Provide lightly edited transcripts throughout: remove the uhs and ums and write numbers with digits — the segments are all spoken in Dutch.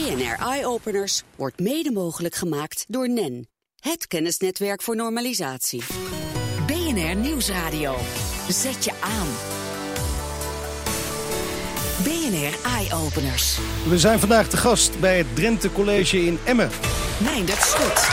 BNR Eye Openers wordt mede mogelijk gemaakt door NEN. Het kennisnetwerk voor normalisatie. BNR Nieuwsradio. Zet je aan. BNR Eye Openers. We zijn vandaag te gast bij het Drenthe College in Emmen. Meindert Schut.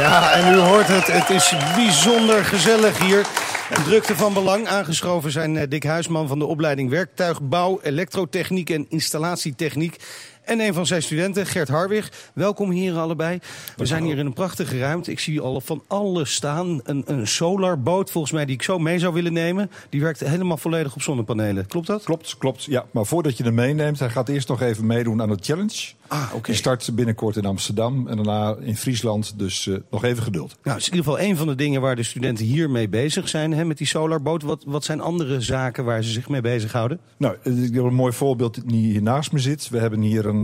Ja, en u hoort het. Het is bijzonder gezellig hier. En drukte van belang. Aangeschoven zijn Dick Huisman van de opleiding Werktuigbouw, Elektrotechniek en Installatietechniek. En een van zijn studenten, Gert Harwig. Welkom hier allebei. We zijn hier in een prachtige ruimte. Ik zie al van alles staan. Een solarboot, volgens mij, die ik zo mee zou willen nemen. Die werkt helemaal volledig op zonnepanelen. Klopt dat? Klopt. Ja, maar voordat je hem meeneemt, hij gaat eerst nog even meedoen aan de challenge. Ah, oké. Die start binnenkort in Amsterdam en daarna in Friesland. Dus nog even geduld. Nou, het is in ieder geval één van de dingen waar de studenten hiermee bezig zijn. Hè, met die solarboot. Wat zijn andere zaken waar ze zich mee bezighouden? Nou, ik heb een mooi voorbeeld die hier naast me zit. We hebben hier een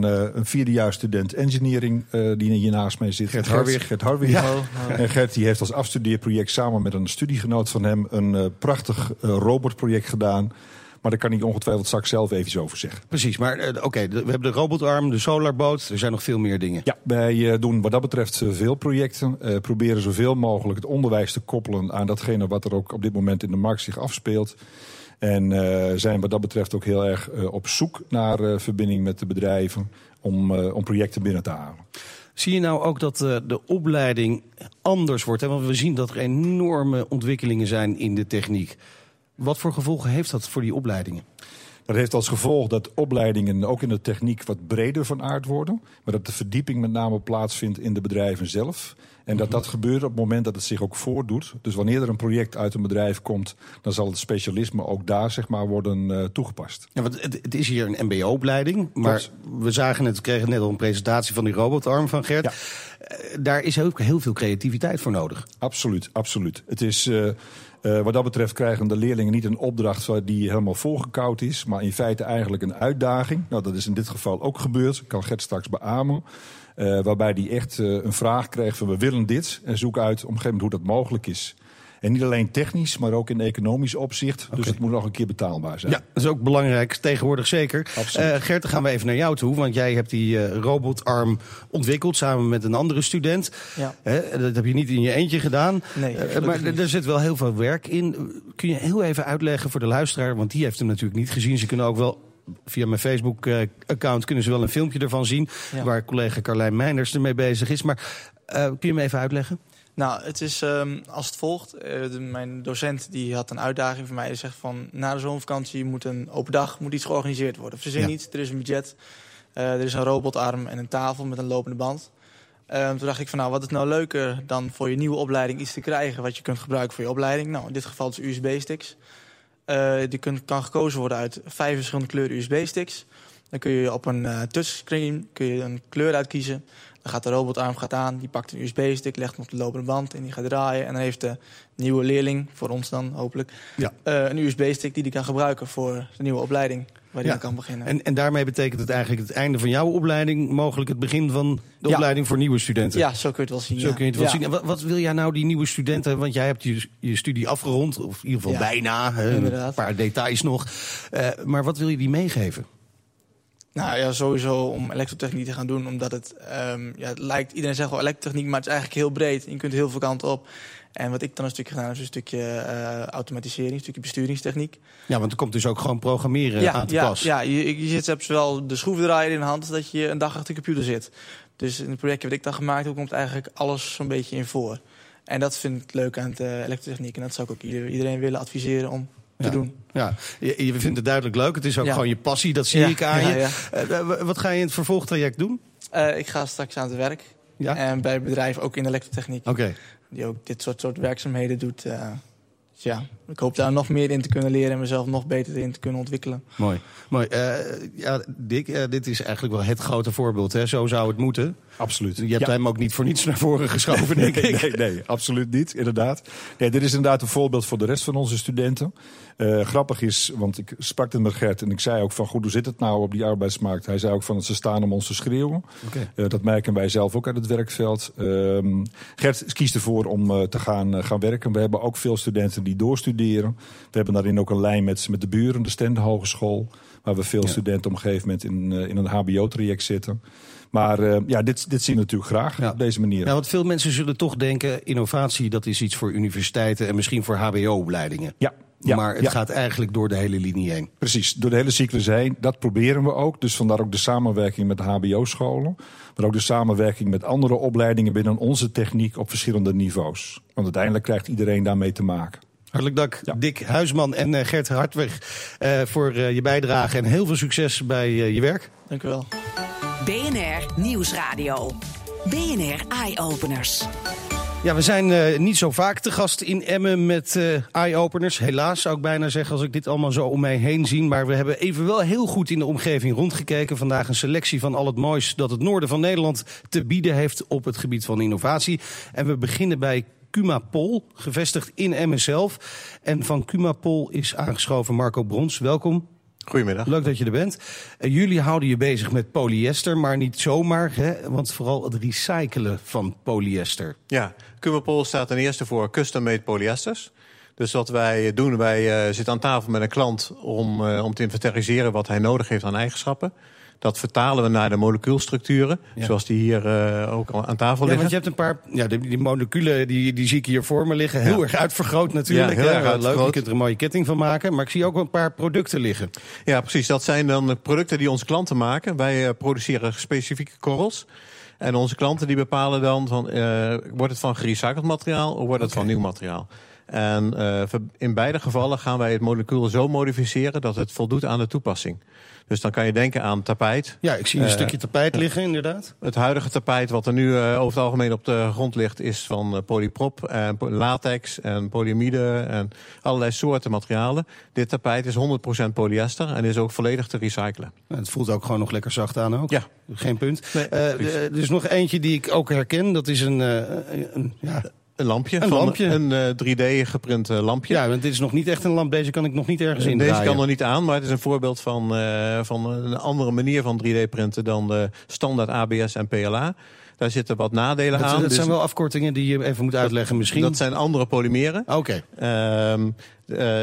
vierdejaarsstudent engineering die hiernaast mij zit. Gert Harwig. Ja. En Gert die heeft als afstudeerproject samen met een studiegenoot van hem een prachtig robotproject gedaan. Maar daar kan hij ongetwijfeld straks zelf even over zeggen. Precies, maar we hebben de robotarm, de solarboot. Er zijn nog veel meer dingen. Ja, wij doen wat dat betreft veel projecten. Proberen zoveel mogelijk het onderwijs te koppelen aan datgene wat er ook op dit moment in de markt zich afspeelt. En zijn wat dat betreft ook heel erg op zoek naar verbinding met de bedrijven om projecten binnen te halen. Zie je nou ook dat de opleiding anders wordt? Hè? Want we zien dat er enorme ontwikkelingen zijn in de techniek. Wat voor gevolgen heeft dat voor die opleidingen? Dat heeft als gevolg dat opleidingen ook in de techniek wat breder van aard worden. Maar dat de verdieping met name plaatsvindt in de bedrijven zelf. En dat gebeurt op het moment dat het zich ook voordoet. Dus wanneer er een project uit een bedrijf komt, dan zal het specialisme ook daar worden toegepast. Ja, want het is hier een mbo-opleiding. Maar We zagen het, kregen net al een presentatie van die robotarm van Gert. Ja. Daar is ook heel veel creativiteit voor nodig. Absoluut. Het is... wat dat betreft krijgen de leerlingen niet een opdracht die helemaal voorgekoud is, maar in feite eigenlijk een uitdaging. Nou, dat is in dit geval ook gebeurd, kan Gert straks beamen. Waarbij die echt een vraag kreeg van we willen dit en zoek uit op een gegeven moment hoe dat mogelijk is. En niet alleen technisch, maar ook in economisch opzicht. Okay. Dus het moet nog een keer betaalbaar zijn. Ja, dat is ook belangrijk. Tegenwoordig zeker. Gert, dan gaan we even naar jou toe. Want jij hebt die robotarm ontwikkeld samen met een andere student. Ja. Dat heb je niet in je eentje gedaan. Nee, maar er zit wel heel veel werk in. Kun je heel even uitleggen voor de luisteraar? Want die heeft hem natuurlijk niet gezien. Ze kunnen ook wel via mijn Facebook-account een filmpje ervan zien. Ja. Waar collega Carlijn Meinders ermee bezig is. Maar kun je hem even uitleggen? Nou, het is als het volgt. Mijn docent die had een uitdaging voor mij. Hij zegt van, na de zomervakantie moet een open dag, moet iets georganiseerd worden. Verzin niet, er is een budget, er is een robotarm en een tafel met een lopende band. Toen dacht ik van, nou, wat is nou leuker dan voor je nieuwe opleiding iets te krijgen wat je kunt gebruiken voor je opleiding. Nou, in dit geval dus USB-sticks. Die kan gekozen worden uit 5 verschillende kleuren USB-sticks. Dan kun je op een touchscreen een kleur uitkiezen. Dan gaat de robotarm aan, die pakt een USB-stick, legt hem op de lopende band en die gaat draaien. En dan heeft de nieuwe leerling, voor ons dan hopelijk, een USB-stick die hij kan gebruiken voor de nieuwe opleiding. Waar hij kan beginnen. En daarmee betekent het eigenlijk het einde van jouw opleiding, mogelijk het begin van de opleiding voor nieuwe studenten. Ja, zo kun je het wel zien. Zo kun je het wel zien. Wat wil jij nou die nieuwe studenten, want jij hebt je studie afgerond, of in ieder geval bijna, een paar details nog. Maar wat wil je die meegeven? Nou ja, sowieso om elektrotechniek te gaan doen. Omdat het, het lijkt, iedereen zegt wel elektrotechniek, maar het is eigenlijk heel breed. Je kunt heel veel kanten op. En wat ik dan een stukje gedaan heb, is een stukje automatisering, een stukje besturingstechniek. Ja, want er komt dus ook gewoon programmeren aan te pas. Ja, je zit zelfs wel de schroefdraaier in de hand dat je een dag achter de computer zit. Dus in het projectje wat ik dan gemaakt heb, komt eigenlijk alles zo'n beetje in voor. En dat vind ik leuk aan de elektrotechniek. En dat zou ik ook iedereen willen adviseren om te doen. Ja, je vindt het duidelijk leuk. Het is ook gewoon je passie, dat zie ik aan je. Ja. Wat ga je in het vervolgtraject doen? Ik ga straks aan het werk. Ja? En bij het bedrijf ook in de elektrotechniek. Okay. Die ook dit soort werkzaamheden doet. Ik hoop daar nog meer in te kunnen leren en mezelf nog beter in te kunnen ontwikkelen. Mooi. Dick, dit is eigenlijk wel het grote voorbeeld. Hè? Zo zou het moeten. Absoluut. Je hebt hem ook niet voor niets naar voren geschoven, denk ik. Nee, absoluut niet, inderdaad. Nee, dit is inderdaad een voorbeeld voor de rest van onze studenten. Grappig is, want ik sprak het met Gert en ik zei ook van, goed, hoe zit het nou op die arbeidsmarkt? Hij zei ook van, ze staan om ons te schreeuwen. Okay. Dat merken wij zelf ook uit het werkveld. Gert kiest ervoor om te gaan werken. We hebben ook veel studenten die doorstuderen. We hebben daarin ook een lijn met de buren, de Stende Hogeschool. Waar we veel studenten op een gegeven moment in een hbo-traject zitten. Maar dit zien we natuurlijk graag op deze manier. Ja, want veel mensen zullen toch denken, innovatie dat is iets voor universiteiten en misschien voor hbo-opleidingen. Ja. Ja, maar het gaat eigenlijk door de hele linie heen. Precies, door de hele cyclus heen. Dat proberen we ook. Dus vandaar ook de samenwerking met de hbo-scholen. Maar ook de samenwerking met andere opleidingen binnen onze techniek op verschillende niveaus. Want uiteindelijk krijgt iedereen daarmee te maken. Hartelijk dank, Dick Huisman en Gert Harwig voor je bijdrage. En heel veel succes bij je werk. Dank u wel. BNR Nieuwsradio. BNR Eye Openers. Ja, we zijn niet zo vaak te gast in Emmen met eye-openers. Helaas zou ik bijna zeggen als ik dit allemaal zo om mij heen zie. Maar we hebben evenwel heel goed in de omgeving rondgekeken. Vandaag een selectie van al het moois dat het noorden van Nederland te bieden heeft op het gebied van innovatie. En we beginnen bij Cumapol, gevestigd in Emmen zelf. En van Cumapol is aangeschoven Marco Brons. Welkom. Goedemiddag. Leuk dat je er bent. Jullie houden je bezig met polyester, maar niet zomaar, hè? Want vooral het recyclen van polyester. Ja, Cumapol staat ten eerste voor custom-made polyesters. Dus wat wij doen, wij zitten aan tafel met een klant om te inventariseren wat hij nodig heeft aan eigenschappen. Dat vertalen we naar de molecuulstructuren, zoals die hier ook aan tafel liggen. Ja, want je hebt een paar... Ja, die moleculen die zie ik hier voor me liggen. Heel erg uitvergroot natuurlijk. Ja, heel erg uitvergroot. Leuk, je kunt er een mooie ketting van maken. Maar ik zie ook een paar producten liggen. Ja, precies. Dat zijn dan producten die onze klanten maken. Wij produceren specifieke korrels. En onze klanten die bepalen dan van, wordt het van gerecycled materiaal of wordt het van nieuw materiaal? En in beide gevallen gaan wij het molecuul zo modificeren dat het voldoet aan de toepassing. Dus dan kan je denken aan tapijt. Ja, ik zie een stukje tapijt liggen inderdaad. Het huidige tapijt wat er nu over het algemeen op de grond ligt is van polyprop en latex en polyamide en allerlei soorten materialen. Dit tapijt is 100% polyester en is ook volledig te recyclen. Nou, het voelt ook gewoon nog lekker zacht aan ook. Ja. Geen punt. Nee, er is nog eentje die ik ook herken. Dat is een lampje. Een 3D-geprint lampje. Ja, want dit is nog niet echt een lamp. Deze kan ik nog niet ergens in. Deze kan nog niet aan, maar het is een voorbeeld van een andere manier van 3D-printen dan de standaard ABS en PLA. Daar zitten wat nadelen aan. Dat zijn wel afkortingen die je even moet uitleggen misschien. Dat zijn andere polymeren. Oké.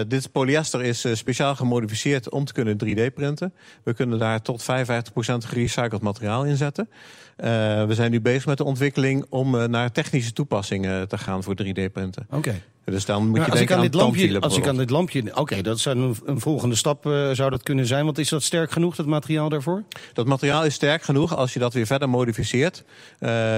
Dit polyester is speciaal gemodificeerd om te kunnen 3D-printen. We kunnen daar tot 55% gerecycled materiaal in zetten. We zijn nu bezig met de ontwikkeling om naar technische toepassingen te gaan voor 3D-printen. Oké. Dus dan moet je denken aan tandwielen. Als ik aan dit lampje... Oké, dat zou een volgende stap zou dat kunnen zijn. Want is dat sterk genoeg, dat materiaal daarvoor? Dat materiaal is sterk genoeg. Als je dat weer verder modificeert,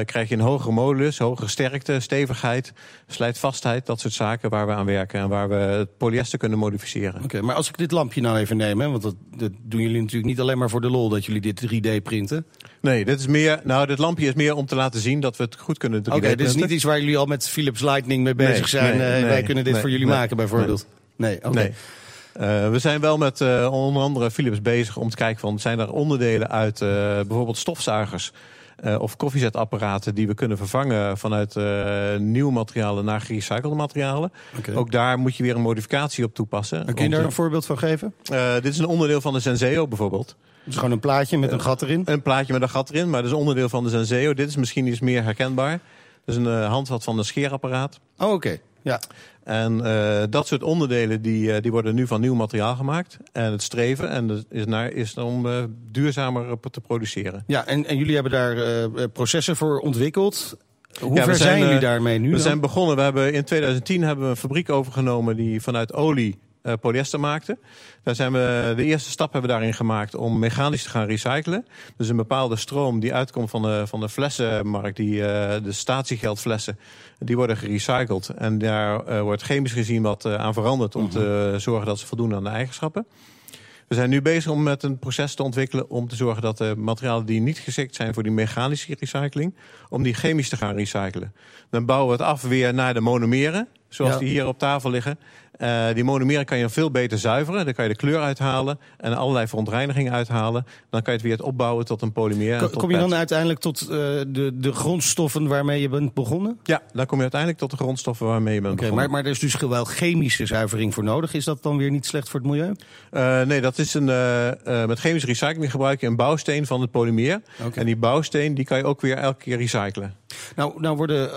krijg je een hogere modulus, hogere sterkte, stevigheid, slijtvastheid. Dat soort zaken waar we aan werken en waar we het polyester kunnen modificeren. Oké, maar als ik dit lampje nou even neem, hè, want dat doen jullie natuurlijk niet alleen maar voor de lol dat jullie dit 3D printen. Nee, dit is meer... Nou, dit lampje is meer om te laten zien dat we het goed kunnen 3D printen. Oké, dit is niet iets waar jullie al met Philips Lightning mee bezig zijn. Nee, wij kunnen dit voor jullie maken bijvoorbeeld. Nee. We zijn wel met onder andere Philips bezig om te kijken van, zijn er onderdelen uit bijvoorbeeld stofzuigers of koffiezetapparaten die we kunnen vervangen vanuit nieuw materialen naar gerecyclede materialen. Okay. Ook daar moet je weer een modificatie op toepassen. Kun je daar een voorbeeld van geven? Dit is een onderdeel van de Senseo bijvoorbeeld. Het is gewoon een plaatje met een gat erin? Een plaatje met een gat erin, maar dat is onderdeel van de Senseo. Dit is misschien iets meer herkenbaar. Dat is een handvat van een scheerapparaat. Oh, oké. Ja. En dat soort onderdelen die worden nu van nieuw materiaal gemaakt. En het streven is om duurzamer te produceren. Ja, en jullie hebben daar processen voor ontwikkeld. Hoe ver zijn jullie daarmee nu? We zijn begonnen. In 2010 hebben we een fabriek overgenomen die vanuit olie polyester maakte. Daar zijn we de eerste stap hebben we daarin gemaakt om mechanisch te gaan recyclen. Dus een bepaalde stroom die uitkomt van de flessenmarkt, de statiegeldflessen, die worden gerecycled. En daar wordt chemisch gezien wat aan veranderd om te zorgen dat ze voldoen aan de eigenschappen. We zijn nu bezig om met een proces te ontwikkelen om te zorgen dat de materialen die niet geschikt zijn voor die mechanische recycling, om die chemisch te gaan recyclen. Dan bouwen we het af weer naar de monomeren, zoals die hier op tafel liggen. Die monomeren kan je veel beter zuiveren. Dan kan je de kleur uithalen en allerlei verontreinigingen uithalen. Dan kan je het weer opbouwen tot een polymer. Kom je dan uiteindelijk tot de grondstoffen waarmee je bent begonnen? Ja, dan kom je uiteindelijk tot de grondstoffen waarmee je bent begonnen. Maar er is dus wel chemische zuivering voor nodig. Is dat dan weer niet slecht voor het milieu? Nee, dat is met chemische recycling gebruik je een bouwsteen van het polymer. Okay. En die bouwsteen die kan je ook weer elke keer recyclen. Nou worden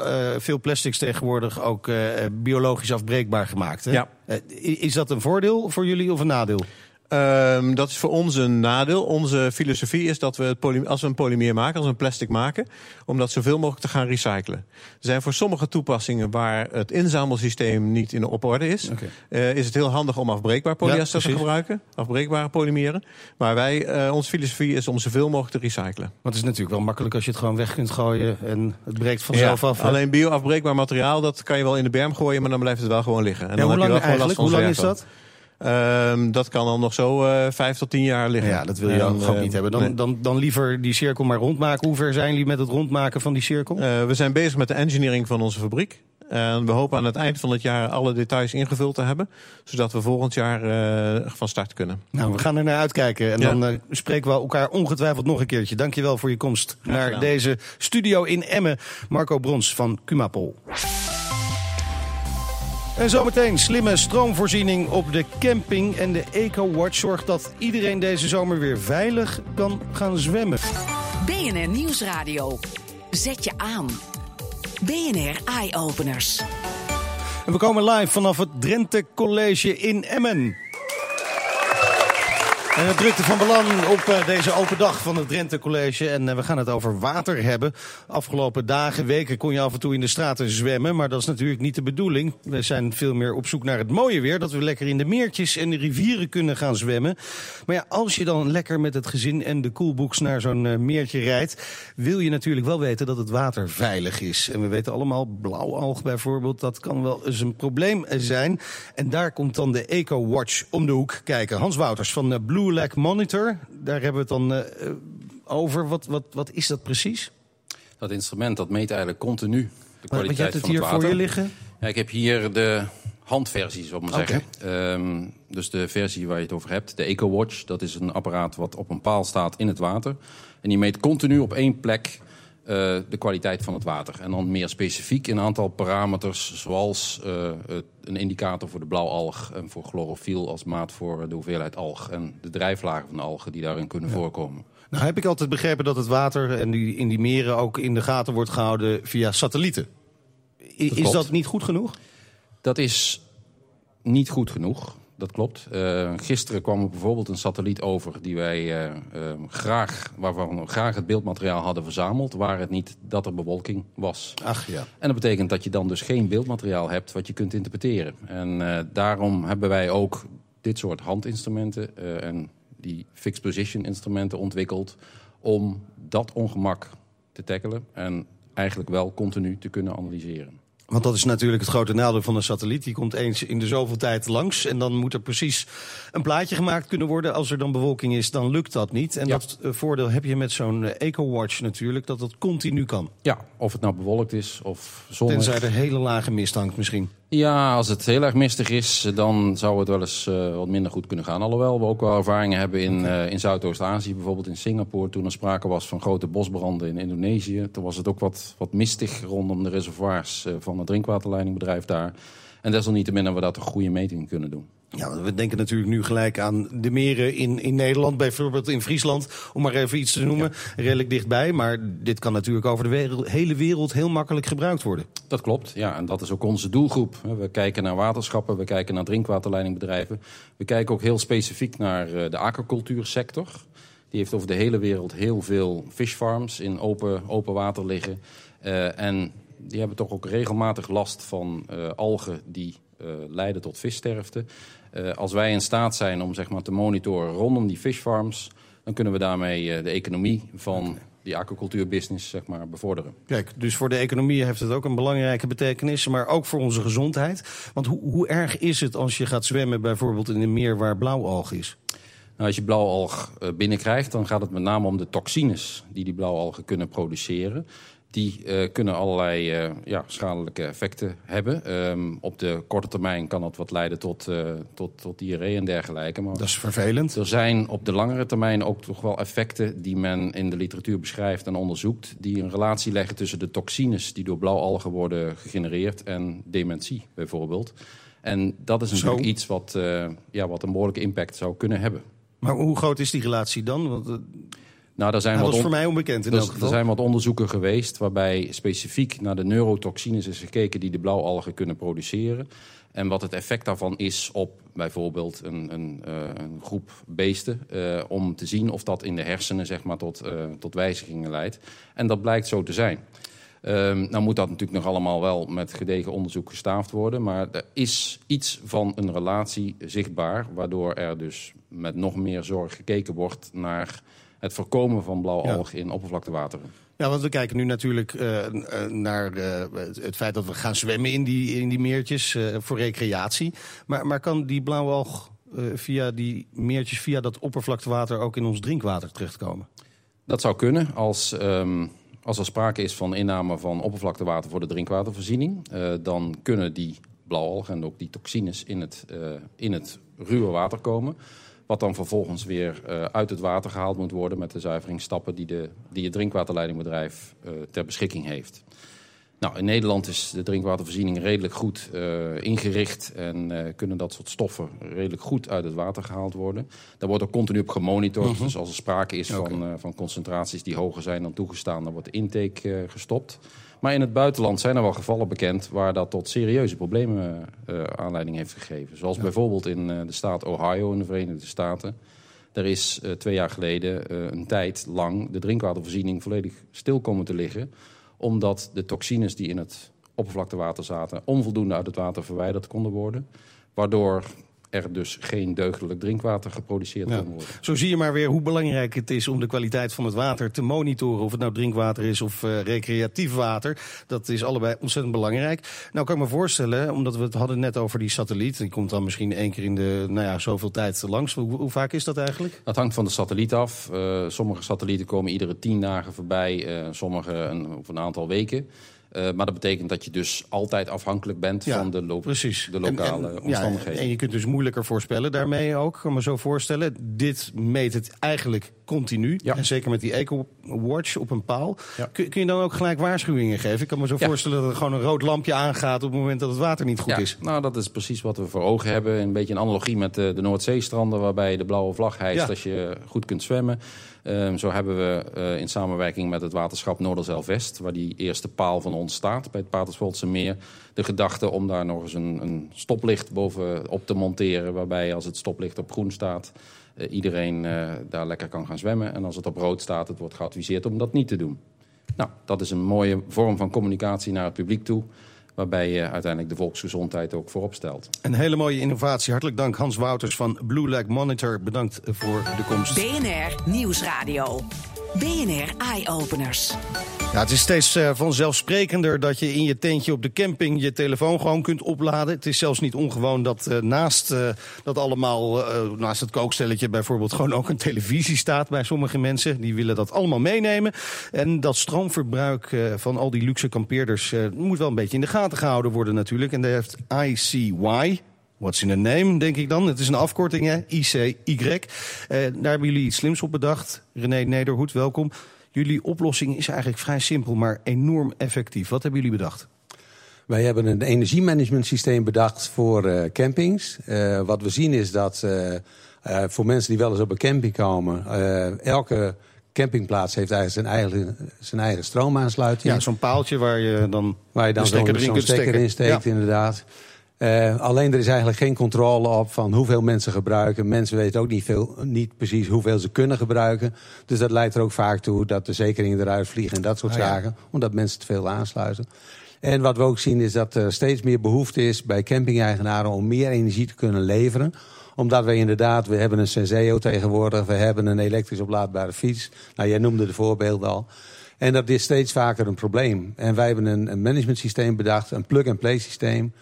veel plastics tegenwoordig ook biologisch afbreekbaar gemaakt. Hè? Ja. Is dat een voordeel voor jullie of een nadeel? Dat is voor ons een nadeel. Onze filosofie is dat we als we een polymeer maken, als we een plastic maken, om dat zoveel mogelijk te gaan recyclen. Er zijn voor sommige toepassingen waar het inzamelsysteem niet in op orde is. Okay. Is het heel handig om afbreekbaar polyester te gebruiken. Afbreekbare polymeren. Maar onze filosofie is om zoveel mogelijk te recyclen. Want het is natuurlijk wel makkelijk als je het gewoon weg kunt gooien en het breekt vanzelf af. Hè? Alleen bioafbreekbaar materiaal, dat kan je wel in de berm gooien, maar dan blijft het wel gewoon liggen. En dan heb je wel gewoon last van. Hoe lang is dat? Dat kan dan nog zo 5 tot 10 jaar liggen. Ja, dat wil je dan gewoon niet hebben. Dan liever die cirkel maar rondmaken. Hoe ver zijn jullie met het rondmaken van die cirkel? We zijn bezig met de engineering van onze fabriek. En we hopen aan het eind van het jaar alle details ingevuld te hebben. Zodat we volgend jaar van start kunnen. Nou, we gaan er naar uitkijken. En dan spreken we elkaar ongetwijfeld nog een keertje. Dankjewel voor je komst naar deze studio in Emmen. Marco Brons van Cumapol. En zometeen slimme stroomvoorziening op de camping. En de EcoWatch zorgt dat iedereen deze zomer weer veilig kan gaan zwemmen. BNR Nieuwsradio. Zet je aan. BNR Eye Openers. En we komen live vanaf het Drenthe College in Emmen. En het drukte van belang op deze open dag van het Drenthe College. En we gaan het over water hebben. Afgelopen dagen, weken kon je af en toe in de straten zwemmen. Maar dat is natuurlijk niet de bedoeling. We zijn veel meer op zoek naar het mooie weer. Dat we lekker in de meertjes en de rivieren kunnen gaan zwemmen. Maar ja, als je dan lekker met het gezin en de koelboeks naar zo'n meertje rijdt, wil je natuurlijk wel weten dat het water veilig is. En we weten allemaal, blauwalg bijvoorbeeld, dat kan wel eens een probleem zijn. En daar komt dan de EcoWatch om de hoek kijken. Hans Wouters van Blue Lake Monitor, daar hebben we het dan over. Wat is dat precies? Dat instrument dat meet eigenlijk continu de kwaliteit van het water. Je hebt het hier voor je liggen? Ja, ik heb hier de handversie, zal ik maar zeggen. Dus de versie waar je het over hebt. De EcoWatch, dat is een apparaat wat op een paal staat in het water. En die meet continu op één plek de kwaliteit van het water. En dan meer specifiek in een aantal parameters, zoals een indicator voor de blauwalg en voor chlorofiel als maat voor de hoeveelheid alg en de drijflagen van de algen die daarin kunnen voorkomen. Nou heb ik altijd begrepen dat het water en in die meren ook in de gaten wordt gehouden via satellieten. Is dat niet goed genoeg? Dat is niet goed genoeg. Dat klopt. Gisteren kwam er bijvoorbeeld een satelliet over die wij waarvan we graag het beeldmateriaal hadden verzameld, waar het niet dat er bewolking was. En dat betekent dat je dan dus geen beeldmateriaal hebt wat je kunt interpreteren. En daarom hebben wij ook dit soort handinstrumenten en die fixed position instrumenten ontwikkeld om dat ongemak te tackelen en eigenlijk wel continu te kunnen analyseren. Want dat is natuurlijk het grote nadeel van een satelliet. Die komt eens in de zoveel tijd langs. En dan moet er precies een plaatje gemaakt kunnen worden. Als er dan bewolking is, dan lukt dat niet. En dat voordeel heb je met zo'n EcoWatch natuurlijk. Dat dat continu kan. Ja, of het nou bewolkt is of zonnig. Tenzij er hele lage mist hangt misschien. Ja, als het heel erg mistig is, dan zou het wel eens wat minder goed kunnen gaan. Alhoewel we ook wel ervaringen hebben in Zuidoost-Azië. Bijvoorbeeld in Singapore, toen er sprake was van grote bosbranden in Indonesië. Toen was het ook wat mistig rondom de reservoirs van het drinkwaterleidingbedrijf daar. En desalniettemin hebben we dat een goede meting kunnen doen. Ja, we denken natuurlijk nu gelijk aan de meren in Nederland, bijvoorbeeld in Friesland, om maar even iets te noemen, redelijk dichtbij. Maar dit kan natuurlijk over de hele wereld heel makkelijk gebruikt worden. Dat klopt, ja, en dat is ook onze doelgroep. We kijken naar waterschappen, we kijken naar drinkwaterleidingbedrijven. We kijken ook heel specifiek naar de aquacultuursector. Die heeft over de hele wereld heel veel fishfarms in open water liggen. En die hebben toch ook regelmatig last van algen die leiden tot vissterfte. Als wij in staat zijn om te monitoren rondom die fishfarms, dan kunnen we daarmee de economie van die aquacultuurbusiness bevorderen. Kijk, dus voor de economie heeft het ook een belangrijke betekenis, maar ook voor onze gezondheid. Want hoe erg is het als je gaat zwemmen bijvoorbeeld in een meer waar blauwalg is? Nou, als je blauwalg binnenkrijgt, dan gaat het met name om de toxines die blauwalgen kunnen produceren. Die kunnen allerlei schadelijke effecten hebben. Op de korte termijn kan dat wat leiden tot diarree en dergelijke. Maar dat is vervelend. Er zijn op de langere termijn ook toch wel effecten die men in de literatuur beschrijft en onderzoekt, die een relatie leggen tussen de toxines die door blauwalgen worden gegenereerd en dementie bijvoorbeeld. En dat is natuurlijk iets wat een behoorlijke impact zou kunnen hebben. Maar hoe groot is die relatie dan? Want Nou, dat is voor mij onbekend in elk geval. Er zijn wat onderzoeken geweest waarbij specifiek naar de neurotoxines is gekeken die de blauwalgen kunnen produceren. En wat het effect daarvan is op bijvoorbeeld een groep beesten. Om te zien of dat in de hersenen zeg maar, tot wijzigingen leidt. En dat blijkt zo te zijn. Nou moet dat natuurlijk nog allemaal wel met gedegen onderzoek gestaafd worden. Maar er is iets van een relatie zichtbaar. Waardoor er dus met nog meer zorg gekeken wordt naar het voorkomen van blauwalg in oppervlaktewateren. Ja, want we kijken nu natuurlijk naar het feit dat we gaan zwemmen in die meertjes voor recreatie. Maar kan die blauwalg via die meertjes, via dat oppervlaktewater ook in ons drinkwater terechtkomen? Dat zou kunnen als er sprake is van inname van oppervlaktewater voor de drinkwatervoorziening. Dan kunnen die blauwalgen en ook die toxines in het ruwe water komen. Wat dan vervolgens weer uit het water gehaald moet worden met de zuiveringsstappen die het drinkwaterleidingbedrijf ter beschikking heeft. Nou, in Nederland is de drinkwatervoorziening redelijk goed ingericht en kunnen dat soort stoffen redelijk goed uit het water gehaald worden. Daar wordt ook continu op gemonitord. Uh-huh. Dus als er sprake is van concentraties die hoger zijn dan toegestaan, dan wordt de intake gestopt. Maar in het buitenland zijn er wel gevallen bekend waar dat tot serieuze problemen aanleiding heeft gegeven. Zoals bijvoorbeeld in de staat Ohio in de Verenigde Staten. Er is 2 jaar geleden een tijd lang de drinkwatervoorziening volledig stil komen te liggen. Omdat de toxines die in het oppervlaktewater zaten onvoldoende uit het water verwijderd konden worden. Waardoor er dus geen deugdelijk drinkwater geproduceerd kan worden. Zo zie je maar weer hoe belangrijk het is om de kwaliteit van het water te monitoren. Of het nou drinkwater is of recreatief water. Dat is allebei ontzettend belangrijk. Nou kan ik me voorstellen, omdat we het hadden net over die satelliet. Die komt dan misschien 1 keer in de zoveel tijd langs. Hoe vaak is dat eigenlijk? Dat hangt van de satelliet af. Sommige satellieten komen iedere 10 dagen voorbij. Sommige een aantal weken. Maar dat betekent dat je dus altijd afhankelijk bent van de lokale omstandigheden. En je kunt dus moeilijker voorspellen daarmee ook, kan me zo voorstellen. Dit meet het eigenlijk continu. Ja. En zeker met die EcoWatch op een paal. Ja. Kun je dan ook gelijk waarschuwingen geven? Ik kan me zo voorstellen dat er gewoon een rood lampje aangaat op het moment dat het water niet goed is. Nou, dat is precies wat we voor ogen hebben. Een beetje een analogie met de Noordzeestranden, waarbij de blauwe vlag hijst als je goed kunt zwemmen. Zo hebben we in samenwerking met het waterschap Noorderzijlvest, waar die eerste paal van ons staat bij het Paterswoldse meer, de gedachte om daar nog eens een stoplicht bovenop te monteren, waarbij als het stoplicht op groen staat, iedereen daar lekker kan gaan zwemmen. En als het op rood staat, het wordt geadviseerd om dat niet te doen. Nou, dat is een mooie vorm van communicatie naar het publiek toe, waarbij je uiteindelijk de volksgezondheid ook voorop stelt. Een hele mooie innovatie. Hartelijk dank Hans Wouters van Blue Lake Monitor. Bedankt voor de komst. BNR Nieuwsradio. BNR Eye Openers. Ja, het is steeds vanzelfsprekender dat je in je tentje op de camping je telefoon gewoon kunt opladen. Het is zelfs niet ongewoon dat naast het kookstelletje bijvoorbeeld gewoon ook een televisie staat bij sommige mensen. Die willen dat allemaal meenemen. En dat stroomverbruik van al die luxe kampeerders moet wel een beetje in de gaten gehouden worden natuurlijk. En daar heeft ICY... What's in a name, denk ik dan. Het is een afkorting, hè? ICY. Daar hebben jullie iets slims op bedacht. René Nederhoed, welkom. Jullie oplossing is eigenlijk vrij simpel, maar enorm effectief. Wat hebben jullie bedacht? Wij hebben een energiemanagementsysteem bedacht voor campings. Wat we zien is dat voor mensen die wel eens op een camping komen, elke campingplaats heeft eigenlijk zijn eigen stroomaansluiting. Ja, zo'n paaltje waar je dan zo'n stekker in steekt, inderdaad. Alleen er is eigenlijk geen controle op van hoeveel mensen gebruiken. Mensen weten ook niet precies hoeveel ze kunnen gebruiken. Dus dat leidt er ook vaak toe dat de zekeringen eruit vliegen en dat soort zaken. Omdat mensen te veel aansluiten. En wat we ook zien is dat er steeds meer behoefte is bij camping-eigenaren om meer energie te kunnen leveren. Omdat we hebben een Senseo tegenwoordig, we hebben een elektrisch oplaadbare fiets. Nou, jij noemde de voorbeelden al. En dat is steeds vaker een probleem. En wij hebben een management systeem bedacht, een plug-and-play systeem.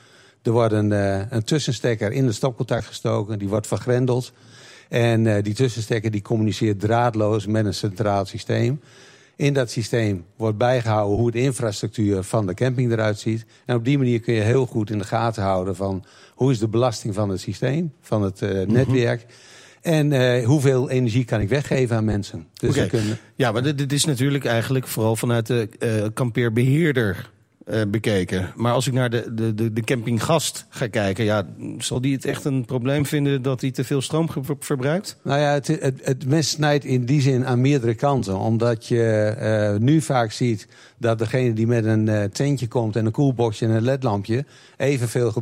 Er wordt een tussenstekker in het stopcontact gestoken. Die wordt vergrendeld. En die tussenstekker die communiceert draadloos met een centraal systeem. In dat systeem wordt bijgehouden hoe de infrastructuur van de camping eruit ziet. En op die manier kun je heel goed in de gaten houden van hoe is de belasting van het systeem, van het netwerk. En hoeveel energie kan ik weggeven aan mensen. Dus maar dit is natuurlijk eigenlijk vooral vanuit de kampeerbeheerder bekeken. Maar als ik naar de campinggast ga kijken, ja, zal die het echt een probleem vinden dat hij te veel stroom verbruikt? Nou ja, het mes snijdt in die zin aan meerdere kanten. Omdat je nu vaak ziet dat degene die met een tentje komt en een koelboxje en een ledlampje evenveel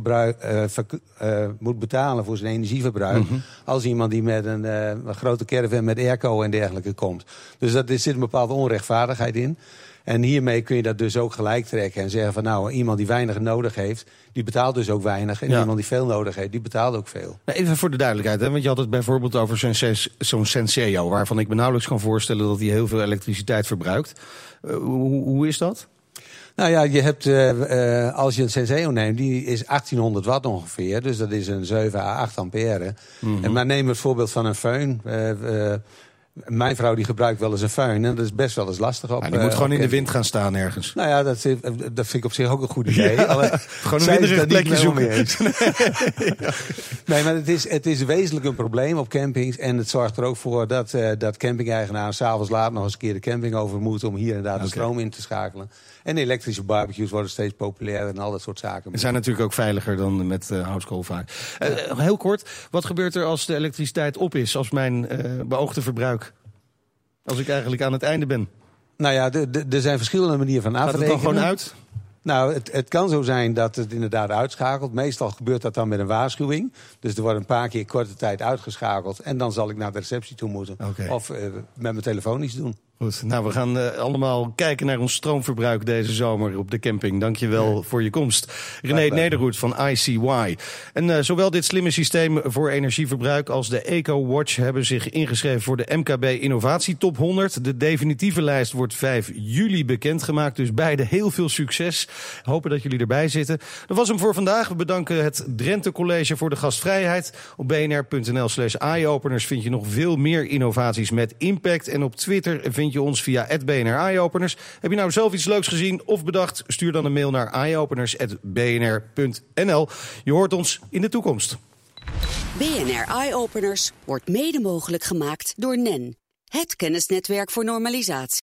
moet betalen voor zijn energieverbruik, mm-hmm, als iemand die met een grote caravan met airco en dergelijke komt. Dus er zit een bepaalde onrechtvaardigheid in. En hiermee kun je dat dus ook gelijk trekken en zeggen van nou, iemand die weinig nodig heeft, die betaalt dus ook weinig. En iemand die veel nodig heeft, die betaalt ook veel. Even voor de duidelijkheid, hè? Want je had het bijvoorbeeld over zo'n Senseo, waarvan ik me nauwelijks kan voorstellen dat hij heel veel elektriciteit verbruikt. Hoe is dat? Nou ja, je hebt, als je een Senseo neemt, die is 1800 watt ongeveer. Dus dat is een 7 à 8 ampère. Mm-hmm. Maar neem het voorbeeld van een föhn. Mijn vrouw die gebruikt wel eens een föhn en dat is best wel eens lastig. Die moet gewoon in de wind gaan staan ergens. Nou ja, dat vind ik op zich ook een goed idee. Ja, gewoon een winderig plekje zoeken. Nee, maar het is wezenlijk een probleem op campings. En het zorgt er ook voor dat camping-eigenaren 's avonds laat nog eens een keer de camping over moeten om hier en daar de stroom in te schakelen. En elektrische barbecues worden steeds populairder en al dat soort zaken. Ze zijn natuurlijk ook veiliger dan met houtskool vaak. Heel kort, wat gebeurt er als de elektriciteit op is? Als mijn beoogde verbruik, als ik eigenlijk aan het einde ben? Nou ja, er zijn verschillende manieren van afrekenen. Gaat het dan gewoon uit? Nou, het kan zo zijn dat het inderdaad uitschakelt. Meestal gebeurt dat dan met een waarschuwing. Dus er wordt een paar keer korte tijd uitgeschakeld. En dan zal ik naar de receptie toe moeten. Okay. Of met mijn telefoon iets doen. Goed, nou we gaan allemaal kijken naar ons stroomverbruik deze zomer op de camping. Dankjewel voor je komst. René Nederhoed van ICY. En zowel dit slimme systeem voor energieverbruik als de EcoWatch hebben zich ingeschreven voor de MKB Innovatie Top 100. De definitieve lijst wordt 5 juli bekendgemaakt. Dus beide heel veel succes. Hopen dat jullie erbij zitten. Dat was hem voor vandaag. We bedanken het Drenthe College voor de gastvrijheid. Op bnr.nl/eyeopeners vind je nog veel meer innovaties met impact. En op Twitter vind je ons via @BNR Eye Openers. Heb je nou zelf iets leuks gezien of bedacht? Stuur dan een mail naar eyeopeners@bnr.nl. Je hoort ons in de toekomst. BNR Eye Openers wordt mede mogelijk gemaakt door NEN, het kennisnetwerk voor normalisatie.